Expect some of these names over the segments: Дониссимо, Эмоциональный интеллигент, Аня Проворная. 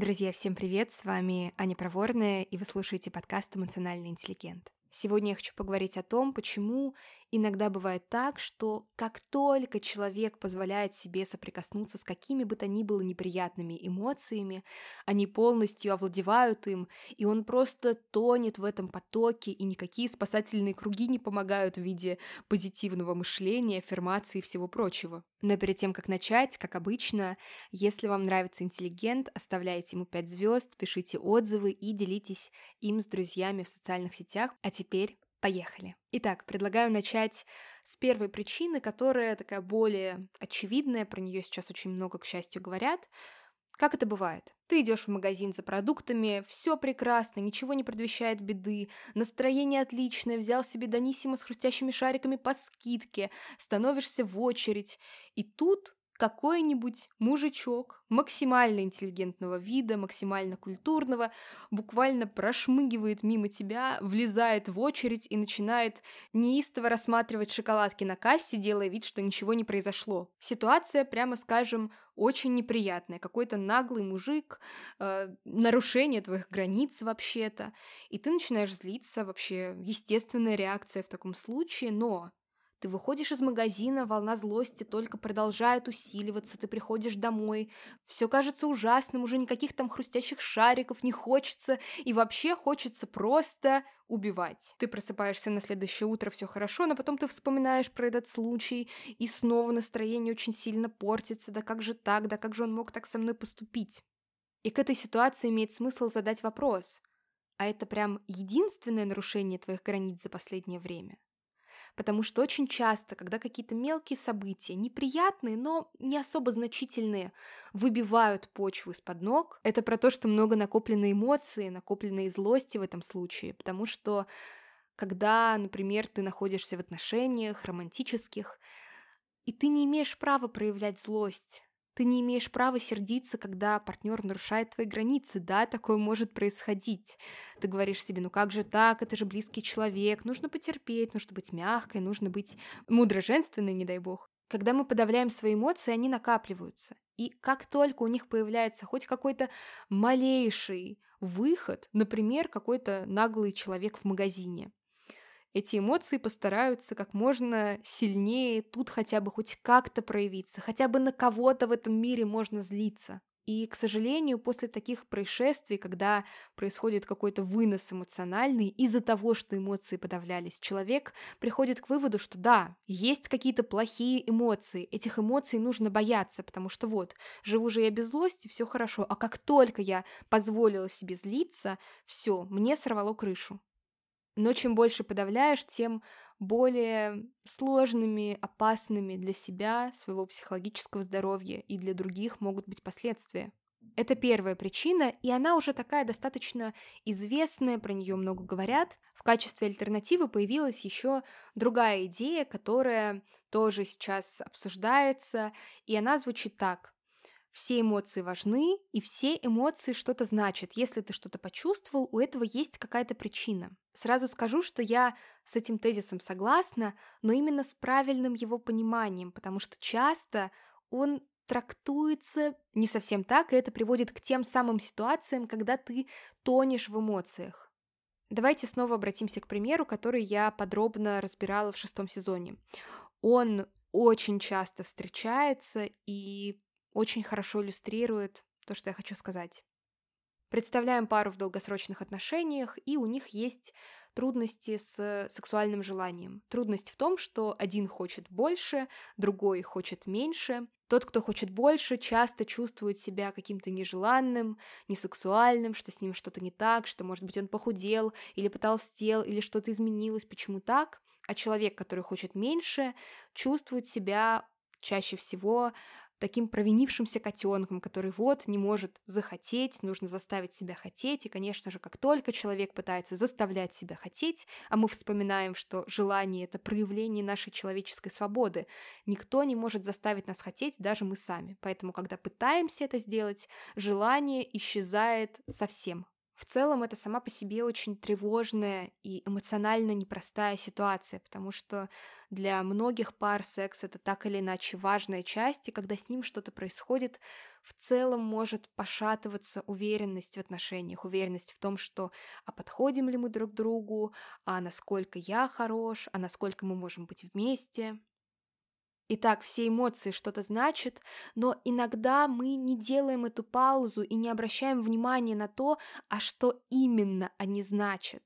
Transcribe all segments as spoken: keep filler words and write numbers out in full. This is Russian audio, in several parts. Друзья, всем привет! С вами Аня Проворная, и вы слушаете подкаст «Эмоциональный интеллигент». Сегодня я хочу поговорить о том, почему иногда бывает так, что как только человек позволяет себе соприкоснуться с какими бы то ни было неприятными эмоциями, они полностью овладевают им, и он просто тонет в этом потоке, и никакие спасательные круги не помогают в виде позитивного мышления, аффирмации и всего прочего. Но перед тем, как начать, как обычно, если вам нравится интеллигент, оставляйте ему пять звезд, пишите отзывы и делитесь им с друзьями в социальных сетях. А теперь поехали. Итак, предлагаю начать с первой причины, которая такая более очевидная, про нее сейчас очень много, к счастью, говорят. Как это бывает? Ты идешь в магазин за продуктами, все прекрасно, ничего не предвещает беды, настроение отличное, взял себе Дониссимо с хрустящими шариками по скидке, становишься в очередь, и тут какой-нибудь мужичок максимально интеллигентного вида, максимально культурного, буквально прошмыгивает мимо тебя, влезает в очередь и начинает неистово рассматривать шоколадки на кассе, делая вид, что ничего не произошло. Ситуация, прямо скажем, очень неприятная. Какой-то наглый мужик, э, нарушение твоих границ вообще-то. И ты начинаешь злиться, вообще естественная реакция в таком случае, но... Ты выходишь из магазина, волна злости только продолжает усиливаться, ты приходишь домой, все кажется ужасным, уже никаких там хрустящих шариков не хочется, и вообще хочется просто убивать. Ты просыпаешься на следующее утро, все хорошо, но потом ты вспоминаешь про этот случай, и снова настроение очень сильно портится, да как же так, да как же он мог так со мной поступить? И к этой ситуации имеет смысл задать вопрос, а это прям единственное нарушение твоих границ за последнее время? Потому что очень часто, когда какие-то мелкие события, неприятные, но не особо значительные, выбивают почву из-под ног, это про то, что много накопленной эмоции, накопленной злости в этом случае, потому что когда, например, ты находишься в отношениях романтических, и ты не имеешь права проявлять злость, ты не имеешь права сердиться, когда партнер нарушает твои границы, да, такое может происходить. Ты говоришь себе, ну как же так, это же близкий человек, нужно потерпеть, нужно быть мягкой, нужно быть мудроженственной, не дай бог. Когда мы подавляем свои эмоции, они накапливаются, и как только у них появляется хоть какой-то малейший выход, например, какой-то наглый человек в магазине, эти эмоции постараются как можно сильнее тут хотя бы хоть как-то проявиться, хотя бы на кого-то в этом мире можно злиться. И, к сожалению, после таких происшествий, когда происходит какой-то вынос эмоциональный, из-за того, что эмоции подавлялись, человек приходит к выводу, что да, есть какие-то плохие эмоции, этих эмоций нужно бояться, потому что вот, живу же я без злости, все хорошо, а как только я позволила себе злиться, все, мне сорвало крышу. Но чем больше подавляешь, тем более сложными, опасными для себя, своего психологического здоровья и для других могут быть последствия. Это первая причина, и она уже такая достаточно известная, про нее много говорят. В качестве альтернативы появилась еще другая идея, которая тоже сейчас обсуждается, и она звучит так. Все эмоции важны, и все эмоции что-то значат. Если ты что-то почувствовал, у этого есть какая-то причина. Сразу скажу, что я с этим тезисом согласна, но именно с правильным его пониманием, потому что часто он трактуется не совсем так, и это приводит к тем самым ситуациям, когда ты тонешь в эмоциях. Давайте снова обратимся к примеру, который я подробно разбирала в шестом сезоне. Он очень часто встречается и... очень хорошо иллюстрирует то, что я хочу сказать. Представляем пару в долгосрочных отношениях, и у них есть трудности с сексуальным желанием. Трудность в том, что один хочет больше, другой хочет меньше. Тот, кто хочет больше, часто чувствует себя каким-то нежеланным, несексуальным, что с ним что-то не так, что, может быть, он похудел или потолстел, или что-то изменилось, почему так. А человек, который хочет меньше, чувствует себя чаще всего... таким провинившимся котенком, который вот не может захотеть, нужно заставить себя хотеть, и, конечно же, как только человек пытается заставлять себя хотеть, а мы вспоминаем, что желание — это проявление нашей человеческой свободы, никто не может заставить нас хотеть, даже мы сами, поэтому, когда пытаемся это сделать, желание исчезает совсем. В целом это сама по себе очень тревожная и эмоционально непростая ситуация, потому что для многих пар секс — это так или иначе важная часть, и когда с ним что-то происходит, в целом может пошатываться уверенность в отношениях, уверенность в том, что а подходим ли мы друг к другу, а насколько я хорош, а насколько мы можем быть вместе. Итак, все эмоции что-то значат, но иногда мы не делаем эту паузу и не обращаем внимания на то, а что именно они значат.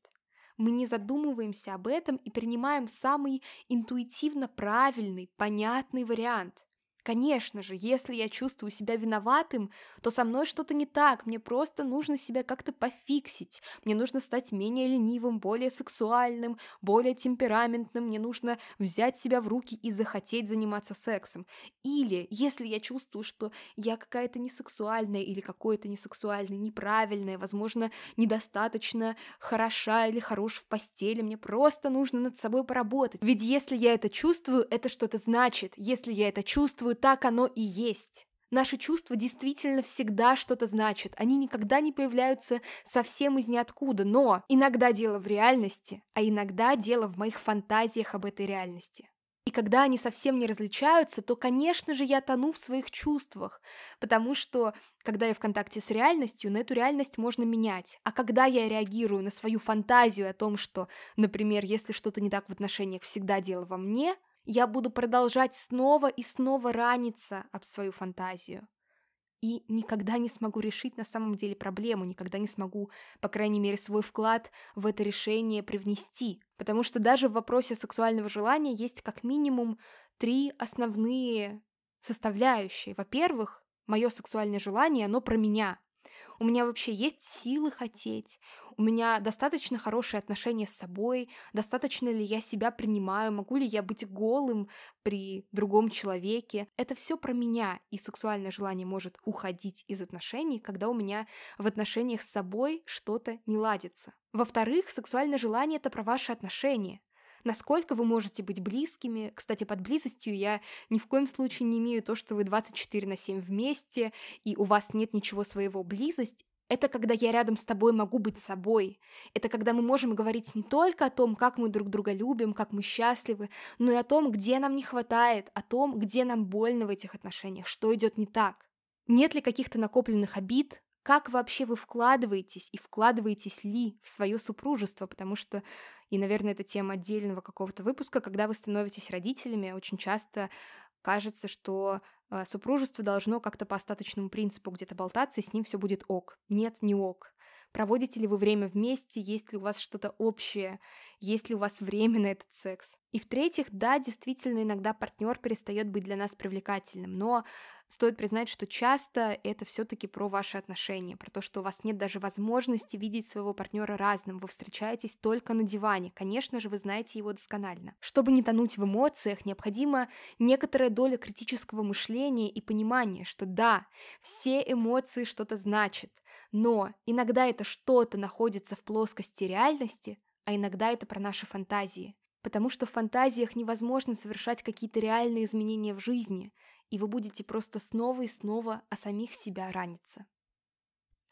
Мы не задумываемся об этом и принимаем самый интуитивно правильный, понятный вариант. Конечно же, если я чувствую себя виноватым, то со мной что-то не так, мне просто нужно себя как-то пофиксить, мне нужно стать менее ленивым, более сексуальным, более темпераментным, мне нужно взять себя в руки и захотеть заниматься сексом. Или, если я чувствую, что я какая-то несексуальная или какое-то несексуальное, неправильное, возможно, недостаточно хороша или хорош в постели, мне просто нужно над собой поработать. Ведь если я это чувствую, это что-то значит, если я это чувствую, так оно и есть. Наши чувства действительно всегда что-то значат, они никогда не появляются совсем из ниоткуда, но иногда дело в реальности, а иногда дело в моих фантазиях об этой реальности. И когда они совсем не различаются, то, конечно же, я тону в своих чувствах, потому что, когда я в контакте с реальностью, на эту реальность можно менять, а когда я реагирую на свою фантазию о том, что, например, если что-то не так в отношениях, всегда дело во мне, я буду продолжать снова и снова раниться об свою фантазию. И никогда не смогу решить на самом деле проблему, никогда не смогу, по крайней мере, свой вклад в это решение привнести. Потому что даже в вопросе сексуального желания есть как минимум три основные составляющие. Во-первых, мое сексуальное желание, оно про меня. У меня вообще есть силы хотеть, у меня достаточно хорошие отношения с собой, достаточно ли я себя принимаю, могу ли я быть голым при другом человеке. Это все про меня, и сексуальное желание может уходить из отношений, когда у меня в отношениях с собой что-то не ладится. Во-вторых, сексуальное желание — это про ваши отношения. Насколько вы можете быть близкими. Кстати, под близостью я ни в коем случае не имею то, что вы двадцать четыре на семь вместе, и у вас нет ничего своего. Близость — это когда я рядом с тобой могу быть собой. Это когда мы можем говорить не только о том, как мы друг друга любим, как мы счастливы, но и о том, где нам не хватает, о том, где нам больно в этих отношениях, что идет не так. Нет ли каких-то накопленных обид? Как вообще вы вкладываетесь и вкладываетесь ли в свое супружество, потому что, и, наверное, это тема отдельного какого-то выпуска, когда вы становитесь родителями, очень часто кажется, что супружество должно как-то по остаточному принципу где-то болтаться, и с ним все будет ок. Нет, не ок. Проводите ли вы время вместе, есть ли у вас что-то общее, есть ли у вас время на этот секс. И в-третьих, да, действительно, иногда партнер перестает быть для нас привлекательным, но стоит признать, что часто это все-таки про ваши отношения, про то, что у вас нет даже возможности видеть своего партнера разным, вы встречаетесь только на диване, конечно же, вы знаете его досконально. Чтобы не тонуть в эмоциях, необходима некоторая доля критического мышления и понимания, что да, все эмоции что-то значат, но иногда это что-то находится в плоскости реальности, а иногда это про наши фантазии, потому что в фантазиях невозможно совершать какие-то реальные изменения в жизни, и вы будете просто снова и снова о самих себя раниться.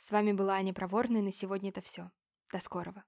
С вами была Аня Проворная, на сегодня это все. До скорого.